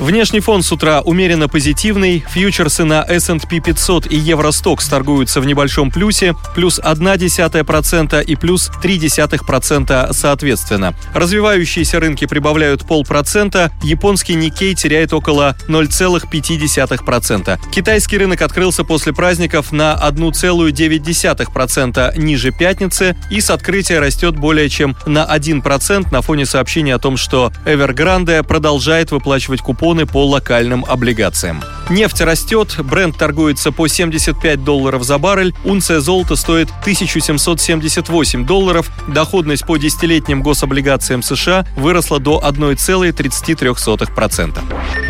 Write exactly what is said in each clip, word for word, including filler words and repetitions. Внешний фон с утра умеренно позитивный, фьючерсы на эс энд пи пятьсот и Евростокс торгуются в небольшом плюсе, плюс ноль целых одна десятая процента и плюс ноль целых три десятых процента соответственно. Развивающиеся рынки прибавляют ноль целых пять десятых процента, японский Nikkei теряет около ноль целых пять десятых процента. Китайский рынок открылся после праздников на одна целая девять десятых процента ниже пятницы и с открытия растет более чем на один процент на фоне сообщения о том, что Evergrande продолжает выплачивать купоны по локальным облигациям. Нефть растет, Brent торгуется по семьдесят пять долларов за баррель, унция золота стоит тысяча семьсот семьдесят восемь долларов, доходность по десятилетним гособлигациям США выросла до одна целая тридцать три сотых процента.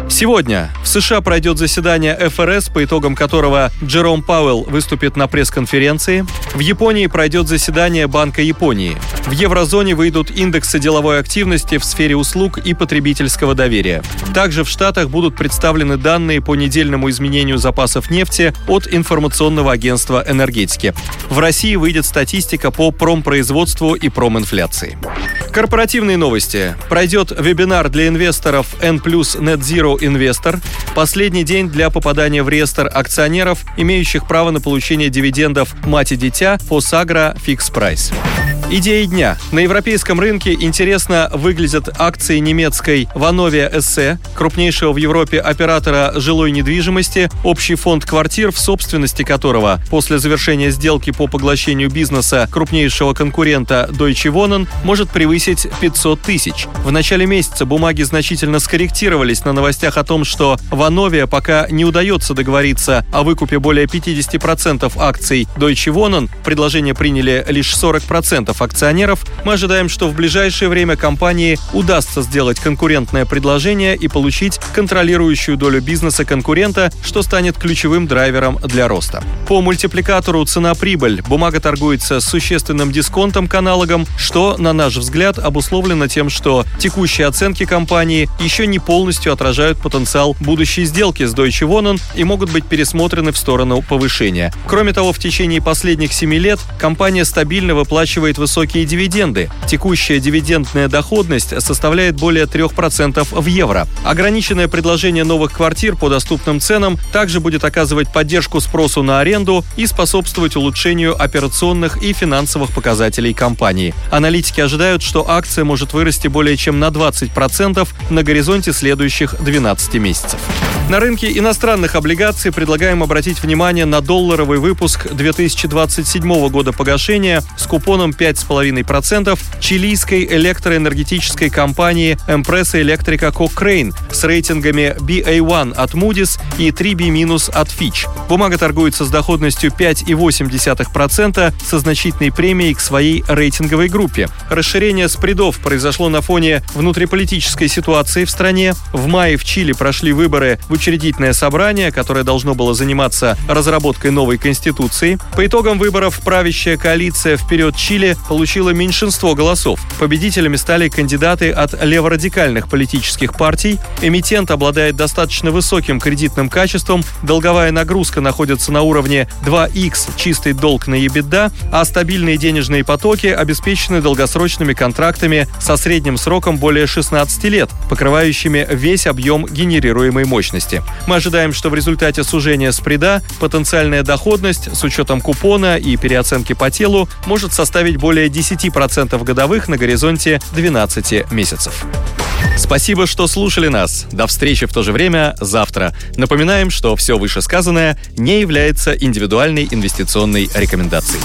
Сегодня в США пройдет заседание эф эр эс, по итогам которого Джером Пауэлл выступит на пресс-конференции. В Японии пройдет заседание Банка Японии. В еврозоне выйдут индексы деловой активности в сфере услуг и потребительского доверия. Также в Штатах будут представлены данные по недельному изменению запасов нефти от информационного агентства энергетики. В России выйдет статистика по промпроизводству и проминфляции. Корпоративные новости. Пройдет вебинар для инвесторов N+ Net Zero Investor. Последний день для попадания в реестр акционеров, имеющих право на получение дивидендов «Мать и дитя», «Фосагро», «Fix Price». Идеи дня. На европейском рынке интересно выглядят акции немецкой Vonovia эс и, крупнейшего в Европе оператора жилой недвижимости, общий фонд квартир, в собственности которого после завершения сделки по поглощению бизнеса крупнейшего конкурента Deutsche Wohnen может превысить пятьсот тысяч. В начале месяца бумаги значительно скорректировались на новостях о том, что Vonovia пока не удается договориться о выкупе более пятьдесят процентов акций Deutsche Wohnen, предложение приняли лишь сорок процентов акционеров. Мы ожидаем, что в ближайшее время компании удастся сделать конкурентное предложение и получить контролирующую долю бизнеса конкурента, что станет ключевым драйвером для роста. По мультипликатору цена-прибыль бумага торгуется с существенным дисконтом к аналогам, что, на наш взгляд, обусловлено тем, что текущие оценки компании еще не полностью отражают потенциал будущей сделки с Deutsche Wohnen и могут быть пересмотрены в сторону повышения. Кроме того, в течение последних семи лет компания стабильно выплачивает высокие дивиденды. Текущая дивидендная доходность составляет более трех процентов в евро. Ограниченное предложение новых квартир по доступным ценам также будет оказывать поддержку спросу на аренду и способствовать улучшению операционных и финансовых показателей компании. Аналитики ожидают, что акция может вырасти более чем на двадцать процентов на горизонте следующих двенадцати месяцев. На рынке иностранных облигаций предлагаем обратить внимание на долларовый выпуск две тысячи двадцать седьмого года погашения с купоном пять целых пять десятых процента чилийской электроэнергетической компании Empresa Electrica Cochrane с рейтингами би эй один от Moody's и три би минус от Fitch. Бумага торгуется с доходностью пять целых восемь десятых процента со значительной премией к своей рейтинговой группе. Расширение спредов произошло на фоне внутриполитической ситуации в стране. В мае в Чили прошли выборы в учредительное собрание, которое должно было заниматься разработкой новой конституции. По итогам выборов правящая коалиция «Вперед Чили» получила меньшинство голосов. Победителями стали кандидаты от леворадикальных политических партий. Эмитент обладает достаточно высоким кредитным качеством, долговая нагрузка находится на уровне два икс чистый долг на EBITDA, а стабильные денежные потоки обеспечены долгосрочными контрактами со средним сроком более шестнадцати лет, покрывающими весь объем генерируемой мощности. Мы ожидаем, что в результате сужения спреда потенциальная доходность с учетом купона и переоценки по телу может составить более десяти процентов годовых на горизонте двенадцати месяцев. Спасибо, что слушали нас. До встречи в то же время завтра. Напоминаем, что все вышесказанное не является индивидуальной инвестиционной рекомендацией.